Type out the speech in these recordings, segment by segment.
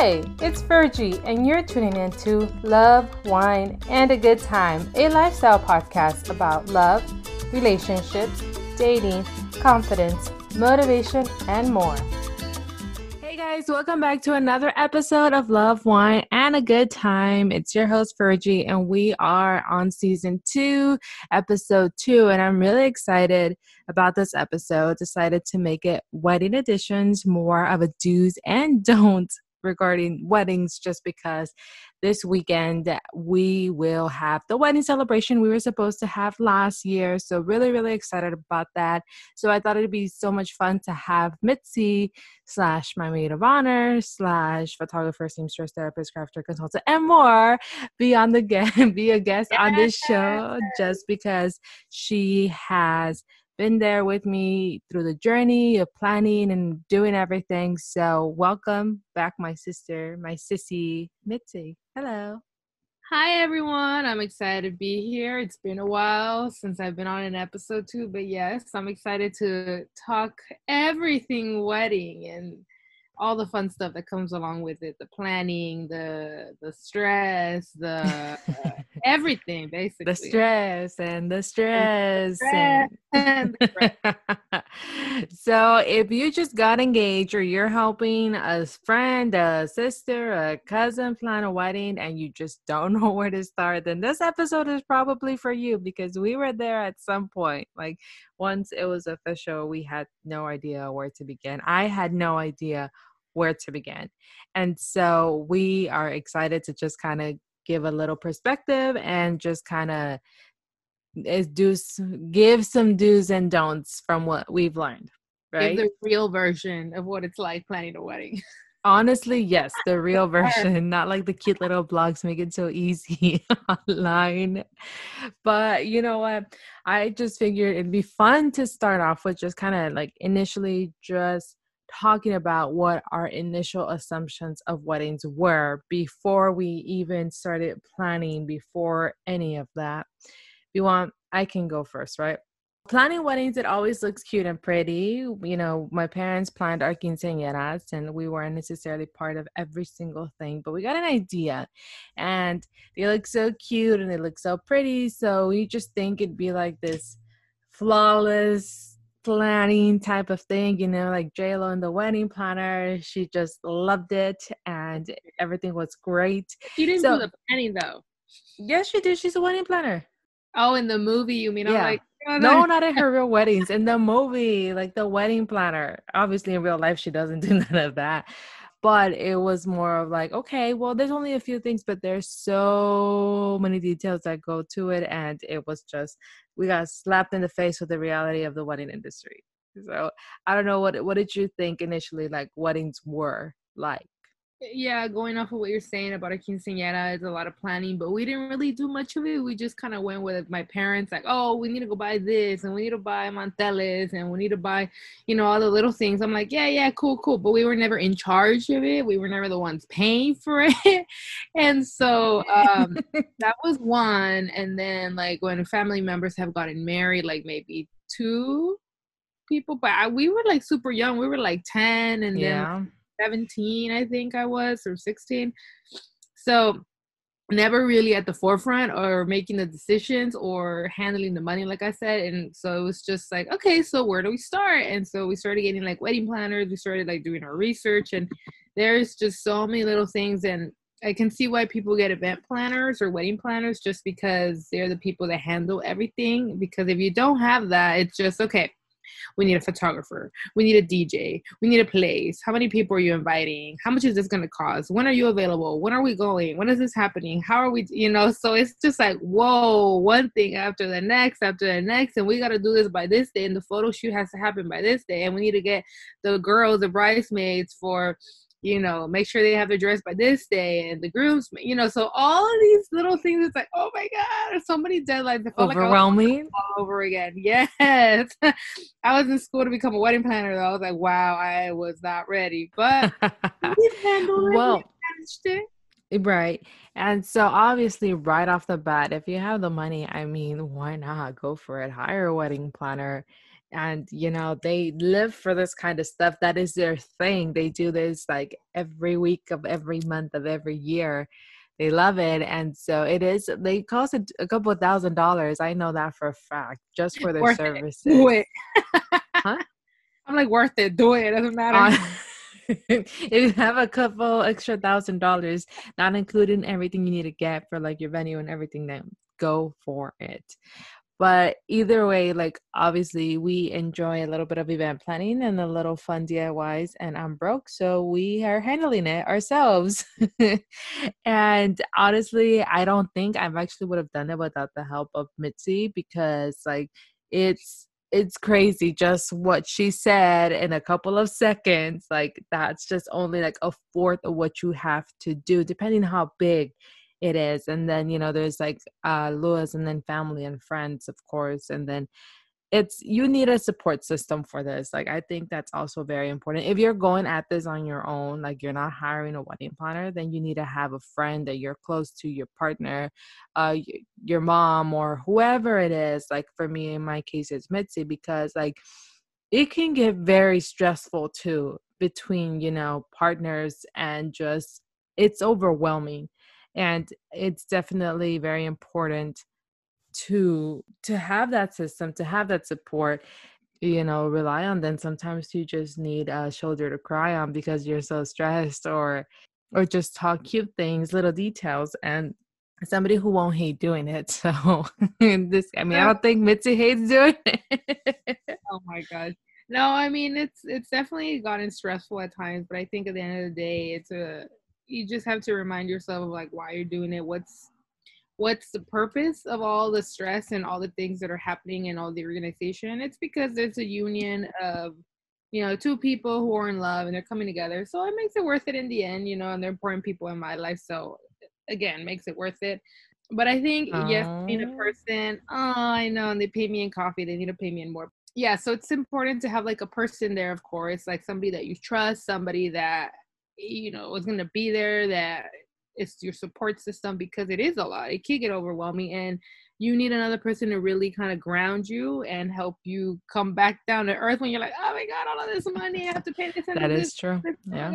Hey, it's Fergie, and you're tuning in to Love, Wine, and a Good Time, a lifestyle podcast about love, relationships, dating, confidence, motivation, and more. Hey guys, welcome back to another episode of Love, Wine, and a Good Time. It's your host, Fergie, and we are on season 2, episode 2, and I'm really excited about this episode. Decided to make it wedding editions, more of a do's and don'ts regarding weddings, just because this weekend we will have the wedding celebration we were supposed to have last year. So really, really excited about that. So I thought it'd be so much fun to have Mitzi / my maid of honor / photographer, seamstress, therapist, crafter, consultant, and more be a guest on this show, just because she has been there with me through the journey of planning and doing everything. So welcome back, my sister, my sissy, Mitzi. Hello. Hi, everyone. I'm excited to be here. It's been a while since I've been on an episode too, but yes, I'm excited to talk everything wedding and all the fun stuff that comes along with it, the planning, the stress, the everything, basically. The stress. So if you just got engaged or you're helping a friend, a sister, a cousin plan a wedding and you just don't know where to start, then this episode is probably for you, because we were there at some point. Like, once it was official, we had no idea where to begin. I had no idea where to begin. And so we are excited to just kind of give a little perspective and just kind of give some do's and don'ts from what we've learned, right? Give the real version of what it's like planning a wedding. Honestly, yes, the real version, not like the cute little blogs make it so easy online. But you know what? I just figured it'd be fun to start off with just kind of like initially just talking about what our initial assumptions of weddings were before we even started planning, before any of that. If you want, I can go first, right? Planning weddings, it always looks cute and pretty. You know, my parents planned our quinceañeras and we weren't necessarily part of every single thing, but we got an idea and they look so cute and they look so pretty. So we just think it'd be like this flawless planning type of thing, you know, like J-Lo and The Wedding Planner. She just loved it and everything was great. She didn't do the planning though. Yes, she did. She's a wedding planner. Oh, in the movie, you mean? Yeah. I'm like, no, not at her real weddings. In the movie, like The Wedding Planner. Obviously, in real life, she doesn't do none of that. But it was more of like, okay, well, there's only a few things, but there's so many details that go to it. And it was just, we got slapped in the face with the reality of the wedding industry. So I don't know, what did you think initially, like, weddings were like? Yeah, going off of what you're saying about a quinceañera, it's a lot of planning, but we didn't really do much of it. We just kind of went with my parents, like, oh, we need to go buy this, and we need to buy manteles, and we need to buy, you know, all the little things. I'm like, yeah, cool. But we were never in charge of it. We were never the ones paying for it. And so that was one. And then, like, when family members have gotten married, like maybe 2 people, but we were like super young. We were like 10 and then 17, I think I was, or 16. So never really at the forefront or making the decisions or handling the money, like I said. And so it was just like, okay, so where do we start? And so we started getting like wedding planners. We started like doing our research, and there's just so many little things. And I can see why people get event planners or wedding planners, just because they're the people that handle everything. Because if you don't have that, it's just, okay, we need a photographer, we need a DJ, we need a place, how many people are you inviting, how much is this going to cost, when are you available, when are we going, when is this happening, how are we, you know? So it's just like, whoa, one thing after the next, and we got to do this by this day, and the photo shoot has to happen by this day, and we need to get the girls, the bridesmaids, for, you know, make sure they have their dress by this day, and the grooms, you know. So all of these little things, it's like, oh my God, there's so many deadlines. I felt overwhelming, like all over again. Yes. I was in school to become a wedding planner though. I was like, wow, I was not ready, but we handled it. Well, we managed it. Right. And so obviously right off the bat, if you have the money, I mean, why not go for it? Hire a wedding planner And, you know, they live for this kind of stuff. That is their thing. They do this like every week of every month of every year. They love it. And so it is, they cost a couple of $1,000s. I know that for a fact, just for their services. Do it. Huh? I'm like, worth it. Do it. It doesn't matter. If you have a couple extra $1,000, not including everything you need to get for like your venue and everything, then go for it. But either way, like, obviously we enjoy a little bit of event planning and a little fun DIYs, and I'm broke, so we are handling it ourselves. And honestly, I don't think I actually would have done it without the help of Mitzi, because like it's crazy just what she said in a couple of seconds. Like, that's just only like a fourth of what you have to do, depending on how big it is. And then, you know, there's like Lewis, and then family and friends, of course. And then you need a support system for this. Like, I think that's also very important. If you're going at this on your own, like you're not hiring a wedding planner, then you need to have a friend that you're close to, your partner, your mom, or whoever it is. Like for me, in my case, it's Mitzi, because like it can get very stressful too between, you know, partners, and just, it's overwhelming. And it's definitely very important to have that system, to have that support, you know, rely on them. Sometimes you just need a shoulder to cry on because you're so stressed, or just talk cute things, little details, and somebody who won't hate doing it. So I don't think Mitzi hates doing it. Oh my gosh. No, I mean, it's definitely gotten stressful at times, but I think at the end of the day, you just have to remind yourself of like why you're doing it. What's the purpose of all the stress and all the things that are happening in all the organization? It's because it's a union of, you know, two people who are in love and they're coming together. So it makes it worth it in the end, you know, and they're important people in my life. So again, makes it worth it. But I think, yes, being a person, I know, and they pay me in coffee. They need to pay me in more. Yeah. So it's important to have like a person there, of course, like somebody that you trust, somebody that, you know, is going to be there, that it's your support system, because it is a lot. It can get overwhelming, and you need another person to really kind of ground you and help you come back down to earth when you're like, oh my God, all of this money, I have to pay this. That is true. Yeah.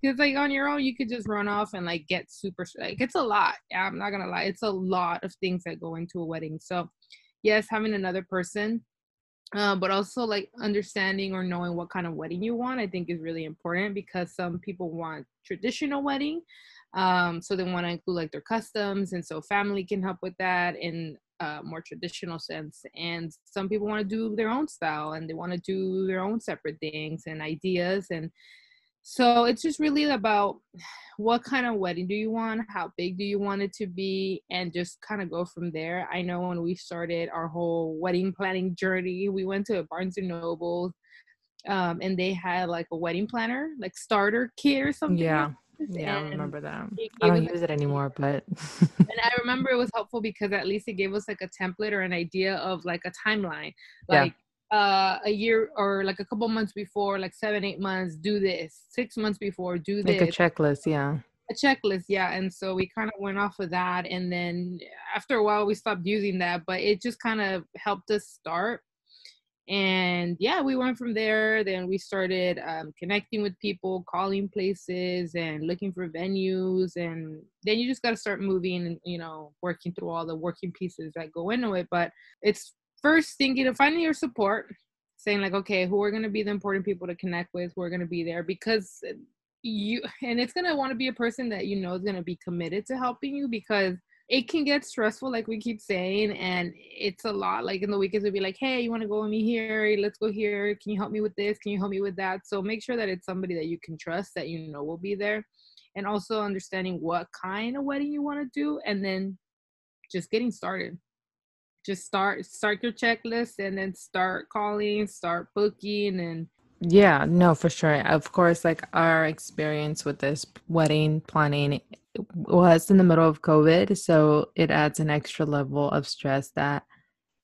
Because like on your own, you could just run off and like get super, like it's a lot. I'm not going to lie. It's a lot of things that go into a wedding. So yes, having another person, but also like understanding or knowing what kind of wedding you want, I think is really important, because some people want traditional wedding. So they want to include like their customs. And so family can help with that in a more traditional sense. And some people want to do their own style, and they want to do their own separate things and ideas. And so it's just really about what kind of wedding do you want? How big do you want it to be? And just kind of go from there. I know when we started our whole wedding planning journey, we went to a Barnes & Noble, and they had like a wedding planner, like starter kit or something. Yeah. Yeah, I remember that. I don't use it anymore, but. And I remember it was helpful because at least it gave us like a template or an idea of like a timeline. Like, yeah. A year or like a couple months before, like 7-8 months, do this. 6 months before, do this. Like a checklist, yeah. A checklist, yeah. And so we kind of went off of that, and then after a while we stopped using that, but it just kind of helped us start. And yeah, we went from there. Then we started connecting with people, calling places, and looking for venues. And then you just got to start moving and, you know, working through all the working pieces that go into it. But it's first thinking of finding your support, saying like, okay, who are going to be the important people to connect with, who are going to be there, because you, and it's going to want to be a person that, you know, is going to be committed to helping you, because it can get stressful, like we keep saying, and it's a lot. Like in the weekends, we'd be like, hey, you want to go with me here? Let's go here. Can you help me with this? Can you help me with that? So make sure that it's somebody that you can trust, that you know will be there, and also understanding what kind of wedding you want to do, and then just getting started. Just start your checklist, and then start calling, start booking. And yeah, no, for sure. Of course, like our experience with this wedding planning was in the middle of COVID. So it adds an extra level of stress that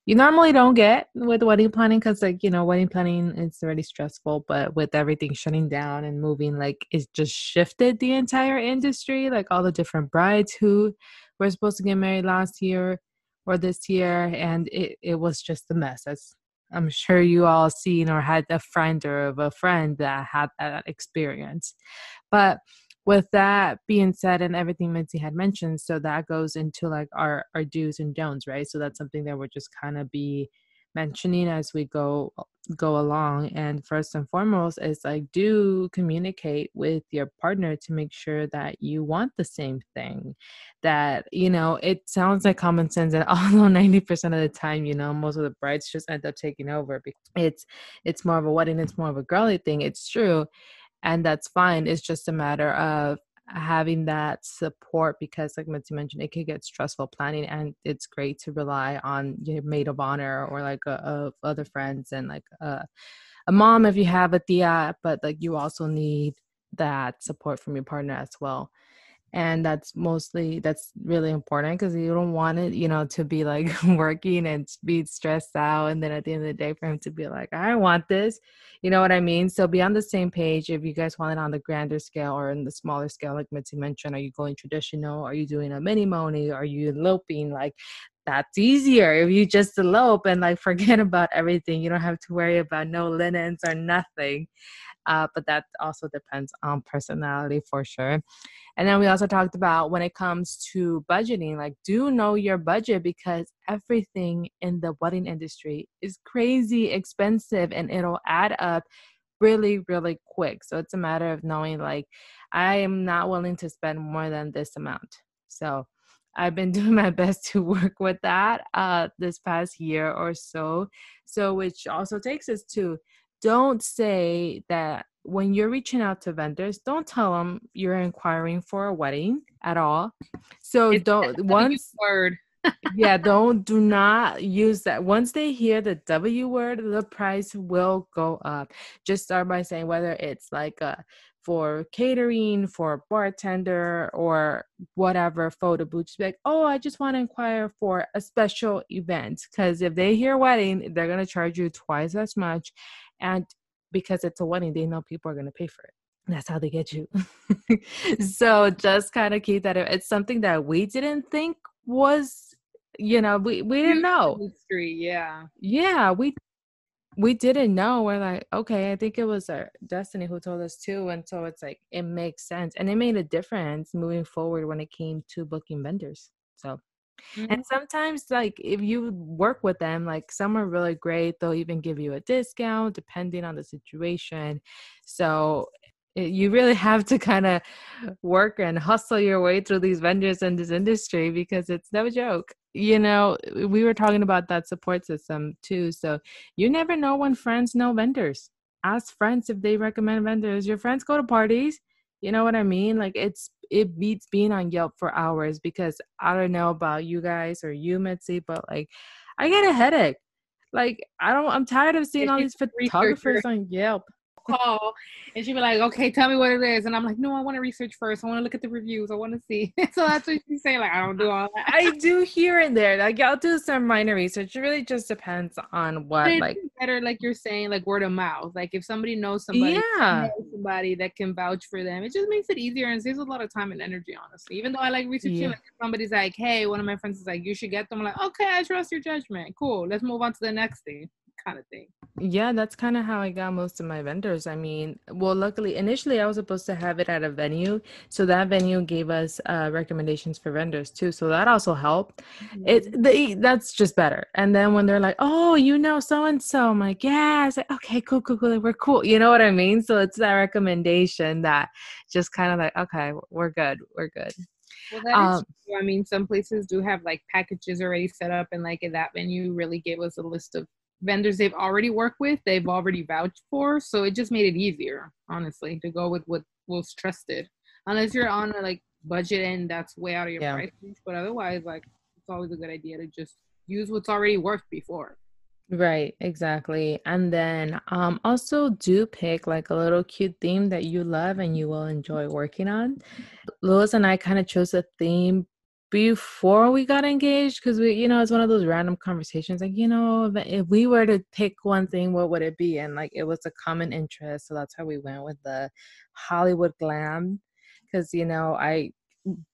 you normally don't get with wedding planning, because like, you know, wedding planning is already stressful, but with everything shutting down and moving, like it just shifted the entire industry, like all the different brides who were supposed to get married last year or this year, and it was just a mess. That's I'm sure you all seen or had a friend or of a friend that had that experience. But with that being said, and everything Mitzi had mentioned, so that goes into like our do's and don'ts, right? So that's something that we're just kind of be mentioning as we go along. And first and foremost is like, do communicate with your partner to make sure that you want the same thing. That, you know, it sounds like common sense, and although 90% of the time, you know, most of the brides just end up taking over because it's more of a wedding, it's more of a girly thing. It's true. And that's fine. It's just a matter of having that support, because like Mitzi mentioned, it could get stressful planning, and it's great to rely on your maid of honor or like a other friends and like a mom if you have a tia, but like you also need that support from your partner as well. And that's really important, because you don't want it, you know, to be like working and be stressed out, and then at the end of the day for him to be like, I want this, you know what I mean? So be on the same page. If you guys want it on the grander scale or in the smaller scale, like Mitzi mentioned, are you going traditional? Are you doing a mini-moni? Are you eloping? Like, that's easier if you just elope and like forget about everything. You don't have to worry about no linens or nothing. But that also depends on personality for sure. And then we also talked about when it comes to budgeting, like do know your budget, because everything in the wedding industry is crazy expensive and it'll add up really, really quick. So it's a matter of knowing like, I am not willing to spend more than this amount. So I've been doing my best to work with that this past year or so. So which also takes us to, don't say that when you're reaching out to vendors, don't tell them you're inquiring for a wedding at all. So don't once word. Yeah, do not use that. Once they hear the W word, the price will go up. Just start by saying whether it's like for catering, for a bartender, or whatever photo booth. Just be like, oh, I just want to inquire for a special event. Because if they hear wedding, they're going to charge you twice as much. And because it's a wedding, they know people are going to pay for it. That's how they get you. So just kind of keep that. It's something that we didn't think was, you know, we didn't know. History, yeah. Yeah. We didn't know. We're like, okay, I think it was our Destiny who told us too. And so it's like, it makes sense. And it made a difference moving forward when it came to booking vendors. So. Mm-hmm. And sometimes like if you work with them, like some are really great, they'll even give you a discount depending on the situation. So you really have to kind of work and hustle your way through these vendors in this industry, because it's no joke. You know, we were talking about that support system too. So you never know when friends know vendors. Ask friends if they recommend vendors. Your friends go to parties. You know what I mean? Like it beats being on Yelp for hours, because I don't know about you guys or you, Mitzi, but like I get a headache. Like I'm tired of seeing all these photographers on Yelp. Call and she'd be like, okay, tell me what it is. And I'm like, no, I want to research first. I want to look at the reviews. I want to see. So that's what she's saying. Like, I don't do all that. I do here and there. Like, I'll do some minor research. It really just depends on what, like, better, like you're saying, like word of mouth. Like if somebody knows somebody, yeah, somebody that can vouch for them, it just makes it easier and saves a lot of time and energy, honestly. Even though I like researching, yeah, like if somebody's like, hey, one of my friends is like, you should get them. I'm like, okay, I trust your judgment. Cool. Let's move on to the next thing. Kind of thing. Yeah, that's kind of how I got most of my vendors. I mean, well, luckily, initially I was supposed to have it at a venue. So that venue gave us recommendations for vendors too. So that also helped. Mm-hmm. That's just better. And then when they're like, oh, you know, so-and-so, I'm like, yeah. It's like, okay, cool. We're cool. You know what I mean? So it's that recommendation that just kind of like, okay, we're good. Well, that is true. I mean, some places do have like packages already set up, and like that venue really gave us a list of vendors they've already worked with, they've already vouched for, so it just made it easier, honestly, to go with what was trusted, unless you're on a like budget and that's way out of your price range. But otherwise, like, it's always a good idea to just use what's already worked before. Right, exactly. And then also do pick like a little cute theme that you love and you will enjoy working on. Lewis and I kind of chose a theme before we got engaged, because we, you know, it's one of those random conversations, like, you know, if we were to pick one thing, what would it be? And like it was a common interest, so that's how we went with the Hollywood glam, because, you know, I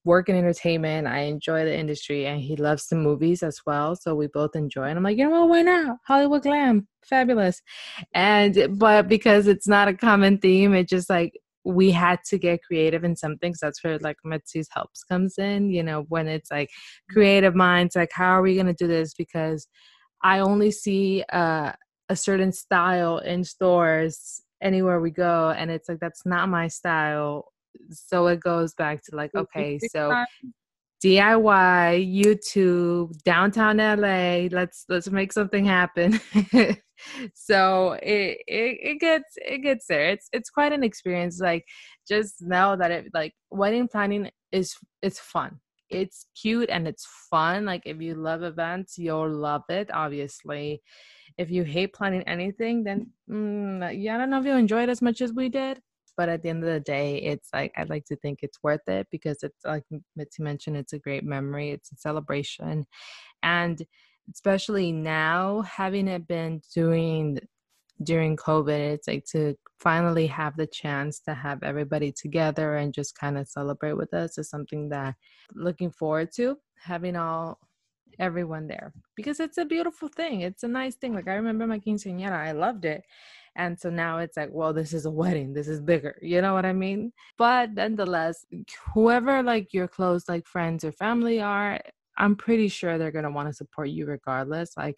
work in entertainment. I enjoy the industry, and he loves the movies as well. So we both enjoy it. And I'm like, you know what? Why not? Hollywood glam. Fabulous. But because it's not a common theme, it just like, we had to get creative in some things. That's where like Mitzi's helps comes in, you know, when it's like creative minds, like, how are we going to do this? Because I only see a certain style in stores anywhere we go. And it's like, that's not my style. So it goes back to like, okay, so DIY, YouTube, downtown LA, let's make something happen. So it gets there. It's quite an experience. Like, just know that it, like, wedding planning is, it's fun. It's cute and it's fun. Like, if you love events, you'll love it, obviously. If you hate planning anything, then yeah, I don't know if you'll enjoy it as much as we did. But at the end of the day, it's like, I'd like to think it's worth it, because it's like Mitzi mentioned, it's a great memory. It's a celebration. And especially now, having it been doing during COVID, it's like to finally have the chance to have everybody together and just kind of celebrate with us is something that I'm looking forward to, having everyone there, because it's a beautiful thing. It's a nice thing. Like, I remember my quinceañera, I loved it. And so now it's like, well, this is a wedding. This is bigger. You know what I mean? But nonetheless, whoever like your close, like friends or family are, I'm pretty sure they're going to want to support you regardless. Like,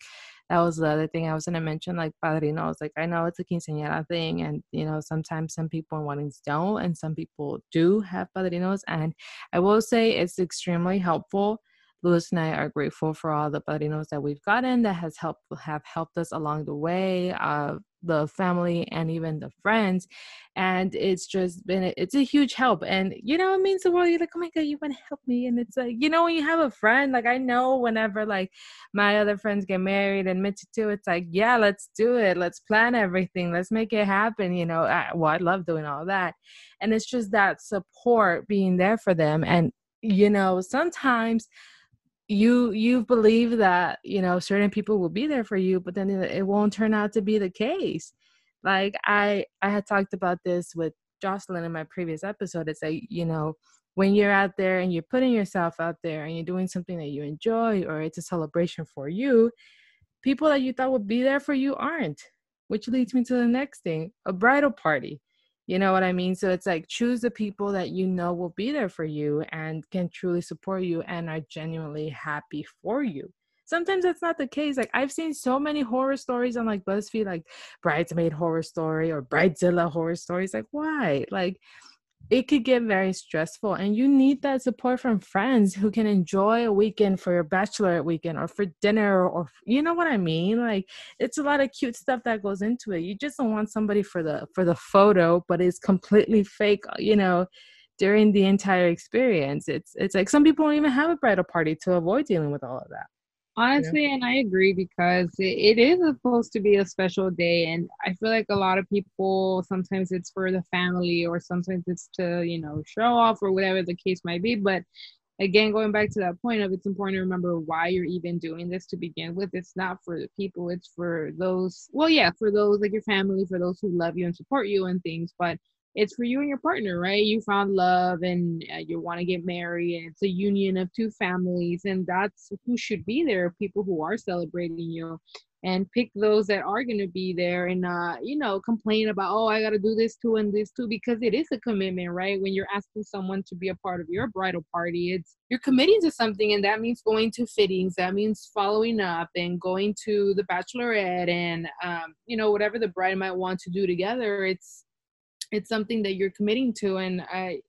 that was the other thing I was going to mention, like padrino. I was like, I know it's a quinceañera thing. And, you know, sometimes some people in weddings don't, and some people do have padrinos. And I will say it's extremely helpful. Louis and I are grateful for all the padrinos that we've gotten that have helped us along the way, the family and even the friends. And it's just been, it's a huge help. And, you know, it means the world. You're like, oh my God, you want to help me. And it's like, you know, when you have a friend, like, I know whenever like my other friends get married and Mitzi too, it's like, yeah, let's do it. Let's plan everything. Let's make it happen. You know, I love doing all that. And it's just that support, being there for them. And, you know, sometimes you believe that, you know, certain people will be there for you, but then it won't turn out to be the case. Like, I had talked about this with Jocelyn in my previous episode. It's like, you know, when you're out there and you're putting yourself out there and you're doing something that you enjoy, or it's a celebration for you, people that you thought would be there for you aren't, which leads me to the next thing, a bridal party. You know what I mean? So it's like, choose the people that you know will be there for you and can truly support you and are genuinely happy for you. Sometimes that's not the case. Like, I've seen so many horror stories on like BuzzFeed, like bridesmaid horror story or Bridezilla horror stories. Like, why? Like, it could get very stressful, and you need that support from friends who can enjoy a weekend for your bachelorette weekend or for dinner, or you know what I mean? Like, it's a lot of cute stuff that goes into it. You just don't want somebody for the photo, but it's completely fake, you know, during the entire experience. It's like, some people don't even have a bridal party to avoid dealing with all of that. Honestly, yeah. And I agree, because it is supposed to be a special day. And I feel like a lot of people, sometimes it's for the family, or sometimes it's to, you know, show off or whatever the case might be. But again, going back to that point of, it's important to remember why you're even doing this to begin with. It's not for the people. It's for those, well, yeah, for those like your family, for those who love you and support you and things. But it's for you and your partner, right? You found love and you want to get married, and it's a union of two families, and that's who should be there, people who are celebrating you. And pick those that are going to be there and, you know, complain about, oh, I got to do this too and this too, because it is a commitment, right? When you're asking someone to be a part of your bridal party, you're committing to something, and that means going to fittings. That means following up and going to the bachelorette and, you know, whatever the bride might want to do together. It's something that you're committing to. And I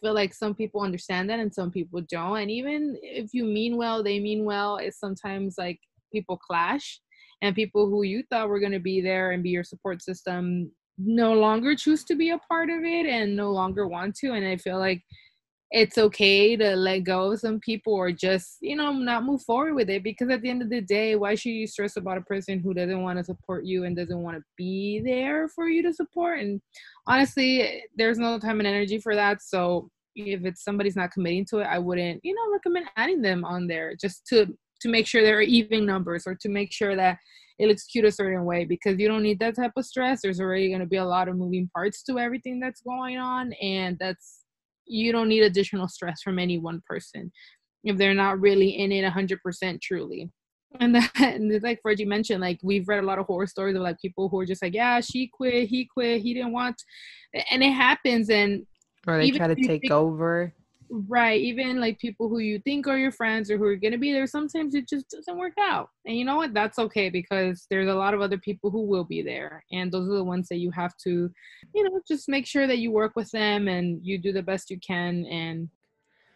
feel like some people understand that and some people don't. And even if you mean well, they mean well, it's sometimes like people clash, and people who you thought were going to be there and be your support system no longer choose to be a part of it and no longer want to. And I feel like it's okay to let go of some people, or just, you know, not move forward with it, because at the end of the day, why should you stress about a person who doesn't want to support you and doesn't want to be there for you to support? And honestly, there's no time and energy for that. So if it's somebody's not committing to it, I wouldn't, you know, recommend adding them on there, just to make sure there are even numbers, or to make sure that it looks cute a certain way, because you don't need that type of stress. There's already going to be a lot of moving parts to everything that's going on, and that's you don't need additional stress from any one person if they're not really in it 100% truly. And it's like Fergie mentioned, like, we've read a lot of horror stories of, like, people who are just like, yeah, she quit, he quit, he didn't want to. And it happens. And or they try to take over. Right. Even like people who you think are your friends or who are going to be there, sometimes it just doesn't work out. And you know what? That's okay, because there's a lot of other people who will be there. And those are the ones that you have to, you know, just make sure that you work with them and you do the best you can. And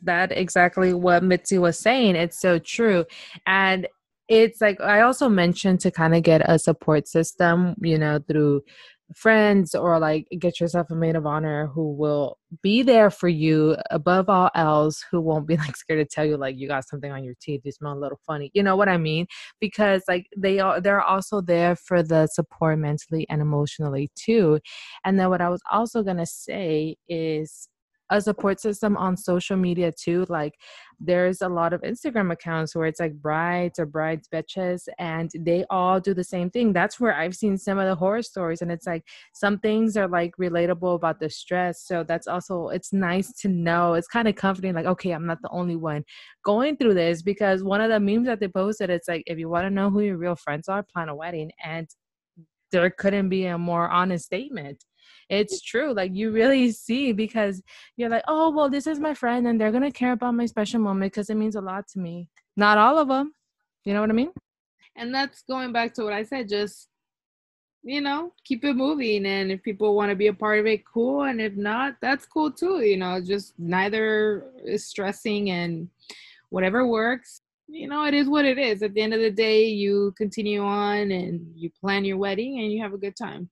that's exactly what Mitzi was saying. It's so true. And it's like, I also mentioned to kind of get a support system, you know, through friends, or like get yourself a maid of honor who will be there for you above all else, who won't be like scared to tell you like you got something on your teeth, you smell a little funny, you know what I mean? Because like they're also there for the support mentally and emotionally too. And then what I was also gonna say is a support system on social media too. Like there's a lot of Instagram accounts where it's like brides or brides bitches, and they all do the same thing. That's where I've seen some of the horror stories, and it's like some things are like relatable about the stress. So that's also, it's nice to know. It's kind of comforting, like, okay, I'm not the only one going through this, because one of the memes that they posted, it's like, if you want to know who your real friends are, plan a wedding. And there couldn't be a more honest statement. It's true. Like you really see, because you're like, oh, well, this is my friend and they're going to care about my special moment because it means a lot to me. Not all of them. You know what I mean? And that's going back to what I said, just, you know, keep it moving. And if people want to be a part of it, cool. And if not, that's cool too. You know, just neither is stressing, and whatever works, you know, it is what it is. At the end of the day, you continue on and you plan your wedding and you have a good time.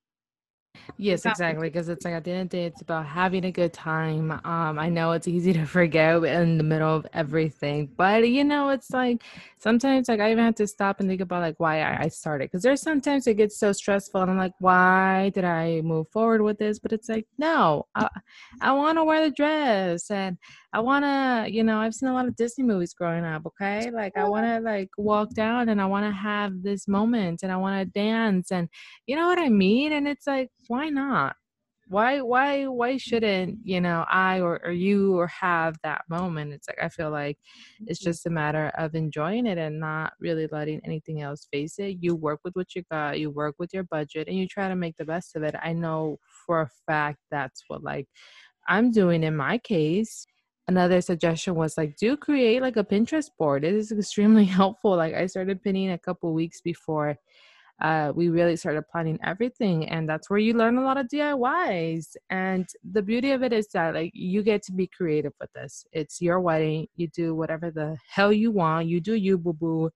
Yes, exactly. Because it's like at the end of the day, it's about having a good time. I know it's easy to forget in the middle of everything, but you know, it's like sometimes like I even have to stop and think about like why I started. Because there's sometimes it gets so stressful, and I'm like, why did I move forward with this? But it's like, no, I want to wear the dress, and I want to, you know, I've seen a lot of Disney movies growing up. Okay, like I want to like walk down, and I want to have this moment, and I want to dance, and you know what I mean. And it's like, why not? Why shouldn't, you know, I or you or have that moment? It's like, I feel like it's just a matter of enjoying it and not really letting anything else face it. You work with what you got, you work with your budget, and you try to make the best of it. I know for a fact that's what like I'm doing in my case. Another suggestion was like, do create like a Pinterest board. It is extremely helpful. Like I started pinning a couple weeks before we really started planning everything, and that's where you learn a lot of DIYs. And the beauty of it is that like you get to be creative with this. It's your wedding. You do whatever the hell you want. You do you, boo boo,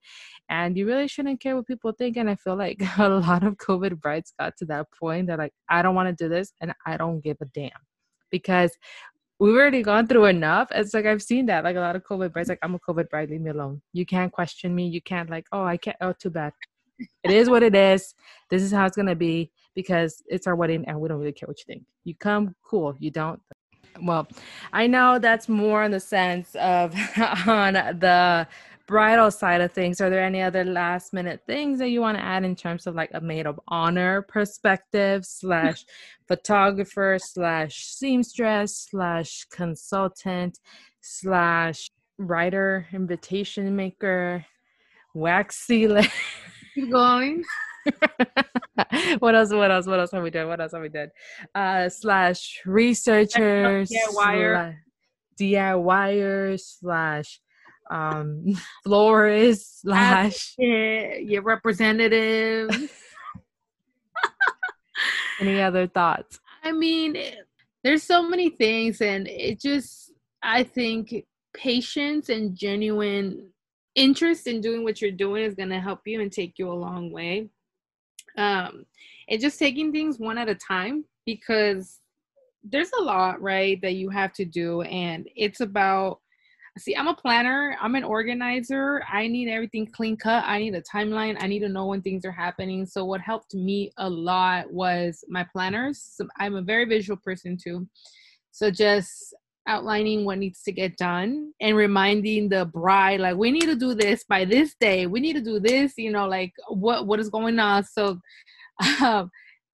and you really shouldn't care what people think. And I feel like a lot of COVID brides got to that point. They're like, I don't want to do this, and I don't give a damn, because we've already gone through enough. It's like, I've seen that, like a lot of COVID brides, like, I'm a COVID bride, leave me alone. You can't question me. You can't like, oh, I can't. Oh, too bad. It is what it is. This is how it's going to be, because it's our wedding and we don't really care what you think. You come, cool. You don't. Well, I know that's more in the sense of on the bridal side of things. Are there any other last minute things that you want to add in terms of like a maid of honor perspective / photographer / seamstress / consultant / writer, invitation maker, wax sealer? Keep going. What else have we done? / researcher, DIYer / florist / your representative. Any other thoughts? I mean, there's so many things, and it just, I think patience and genuine interest in doing what you're doing is going to help you and take you a long way. And just taking things one at a time, because there's a lot, right, that you have to do. And it's about, see, I'm a planner. I'm an organizer. I need everything clean cut. I need a timeline. I need to know when things are happening. So what helped me a lot was my planners. So I'm a very visual person too. So just outlining what needs to get done and reminding the bride, like, we need to do this by this day. We need to do this, you know, like what is going on. So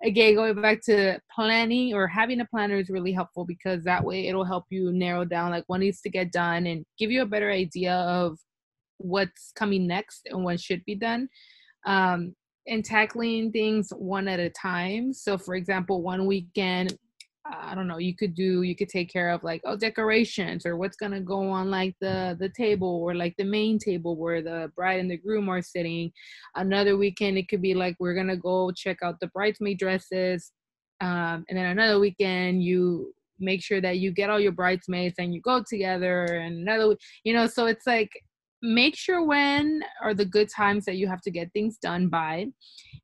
again, going back to planning or having a planner is really helpful, because that way it'll help you narrow down like what needs to get done and give you a better idea of what's coming next and what should be done. And tackling things one at a time. So for example, one weekend, I don't know, you could take care of like, oh, decorations, or what's going to go on like the table, or like the main table where the bride and the groom are sitting. Another weekend, it could be like, we're going to go check out the bridesmaid dresses. And then another weekend, you make sure that you get all your bridesmaids and you go together. And another, so it's like, make sure when are the good times that you have to get things done by,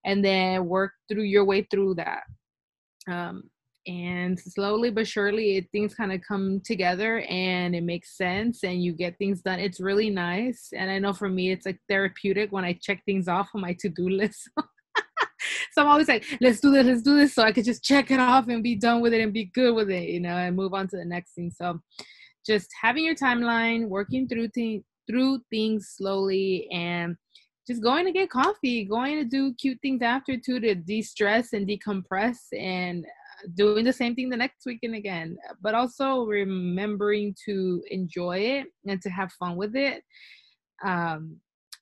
and then work through your way through that. And slowly but surely, things kind of come together and it makes sense and you get things done. It's really nice. And I know for me, it's like therapeutic when I check things off on my to-do list. So I'm always like, let's do this. So I could just check it off and be done with it and be good with it, and move on to the next thing. So just having your timeline, working through things slowly, and just going to get coffee, going to do cute things after too, to de-stress and decompress, and doing the same thing the next weekend again, but also remembering to enjoy it and to have fun with it,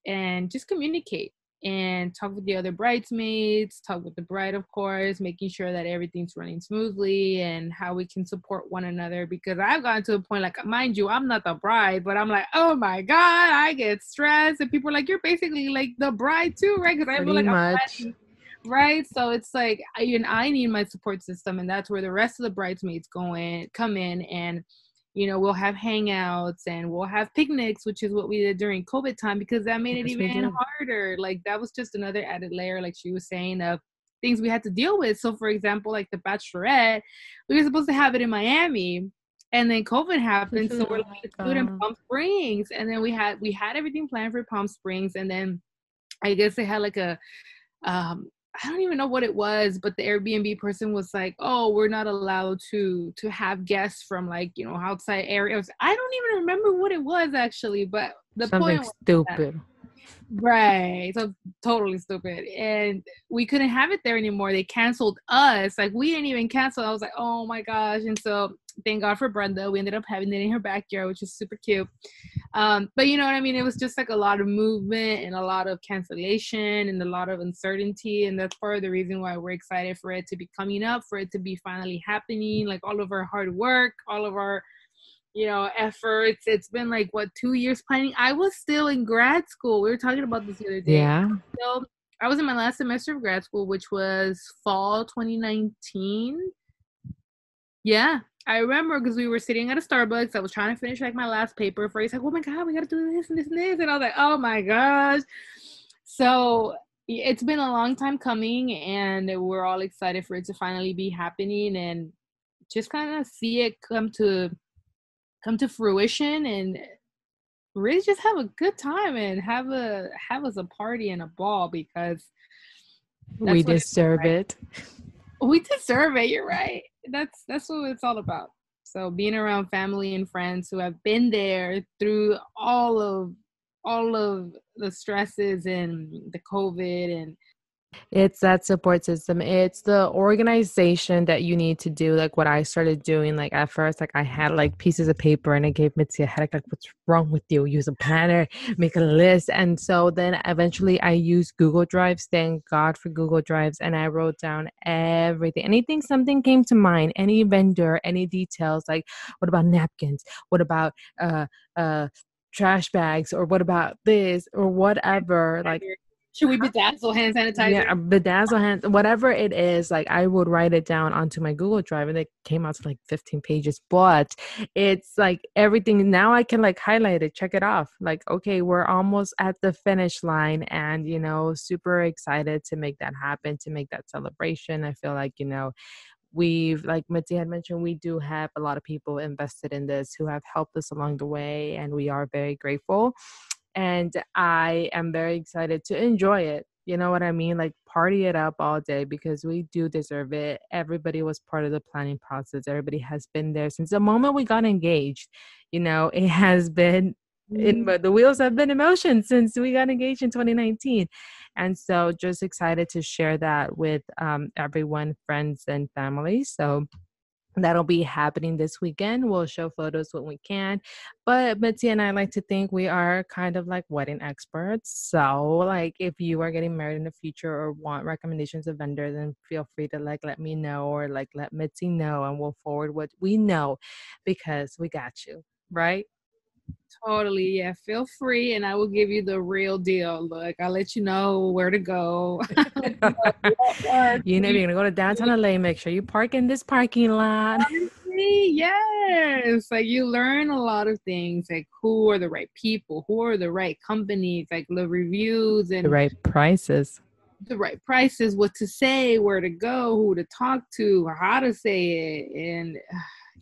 and just communicate and talk with the other bridesmaids, talk with the bride, of course, making sure that everything's running smoothly and how we can support one another. Because I've gotten to a point, like, mind you, I'm not the bride, but I'm like, oh my God, I get stressed, and people are like, you're basically like the bride too, right? Because I feel like I'm planning, right? So it's like, I need my support system, and that's where the rest of the bridesmaids come in, and we'll have hangouts and we'll have picnics, which is what we did during COVID time, because that made it even harder. Like, that was just another added layer, like she was saying, of things we had to deal with. So for example, like the bachelorette, we were supposed to have it in Miami, and then COVID happened. So we're like, let's do it in Palm Springs. And then we had everything planned for Palm Springs. And then I guess they had like a, I don't even know what it was, but the Airbnb person was like, oh, we're not allowed to have guests from like, outside areas. I don't even remember what it was actually, but the point was stupid. Right. So totally stupid. And we couldn't have it there anymore. They canceled us. Like, we didn't even cancel. I was like, oh my gosh. And so thank God for Brenda. We ended up having it in her backyard, which is super cute. But you know what I mean? It was just like a lot of movement and a lot of cancellation and a lot of uncertainty. And that's part of the reason why we're excited for it to be coming up, for it to be finally happening. Like, all of our hard work, all of our, efforts. It's been like, what, 2 years planning? I was still in grad school. We were talking about this the other day. Yeah. So I was in my last semester of grad school, which was fall 2019. Yeah. I remember, because we were sitting at a Starbucks. I was trying to finish like my last paper for it. He's like, oh my God, we got to do this and this and this. And I was like, oh my gosh. So it's been a long time coming, and we're all excited for it to finally be happening and just kind of see it come to fruition, and really just have a good time and have us a party and a ball, because we deserve it. We deserve it. You're right. That's what it's all about. So being around family and friends who have been there through all of the stresses and the COVID, and it's that support system. It's the organization that you need to do. Like, what I started doing, like at first, like I had like pieces of paper, and it gave Mitzi a headache. Like, what's wrong with you? Use a planner, make a list. And so then eventually I used Google Drives. Thank God for Google Drives. And I wrote down everything. Anything, something came to mind, any vendor, any details, like what about napkins? What about, trash bags, or what about this, or whatever, like, should we bedazzle hand sanitizer? Yeah, bedazzle hand, whatever it is, like I would write it down onto my Google Drive, and it came out to like 15 pages, but it's like everything. Now I can like highlight it, check it off. Like, okay, we're almost at the finish line, and, super excited to make that happen, to make that celebration. I feel like, we've, like Mitzi had mentioned, we do have a lot of people invested in this who have helped us along the way, and we are very grateful. And I am very excited to enjoy it. You know what I mean? Like, party it up all day, because we do deserve it. Everybody was part of the planning process. Everybody has been there since the moment we got engaged. It has been But the wheels have been in motion since we got engaged in 2019. And so just excited to share that with everyone, friends and family. So that'll be happening this weekend. We'll show photos when we can. But Mitzi and I like to think we are kind of like wedding experts. So like if you are getting married in the future or want recommendations of vendors, then feel free to like let me know or like let Mitzi know, and we'll forward what we know because we got you, right? Totally. Yeah. Feel free. And I will give you the real deal. Look, I'll let you know where to go. You know, you're going to go to downtown LA. Make sure you park in this parking lot. Yes. Like you learn a lot of things, like who are the right people, who are the right companies, like the reviews and the right prices, what to say, where to go, who to talk to, how to say it. And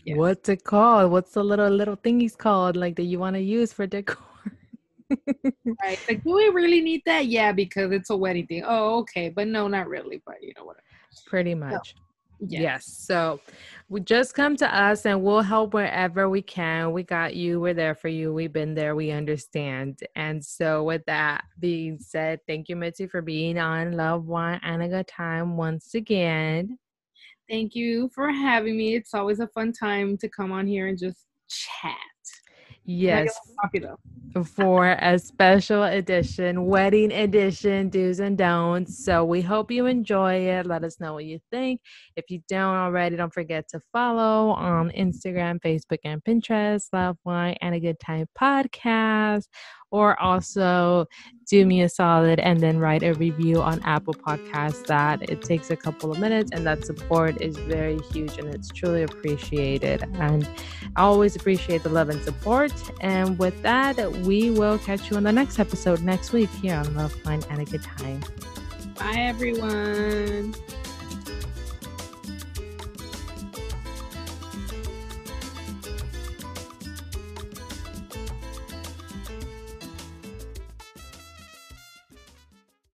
yes. What's it called? What's the little thingies called, like that you want to use for decor? Right. Like, do we really need that? Yeah, because it's a wedding thing. Oh, okay. But no, not really. But you know, whatever. Pretty much. So, yes. So we just come to us and we'll help wherever we can. We got you. We're there for you. We've been there. We understand. And so with that being said, thank you, Mitzi, for being on Love, Wine, and a Good Time once again. Thank you for having me. It's always a fun time to come on here and just chat. Yes. For a special edition, wedding edition, do's and don'ts. So we hope you enjoy it. Let us know what you think. If you don't already, don't forget to follow on Instagram, Facebook, and Pinterest, Love, Wine, and a Good Time podcast. Or also do me a solid and then write a review on Apple Podcasts. That it takes a couple of minutes, and that support is very huge and it's truly appreciated. And I always appreciate the love and support. And with that, we will catch you on the next episode next week here on Love, Wine, and a Good Time. Bye, everyone.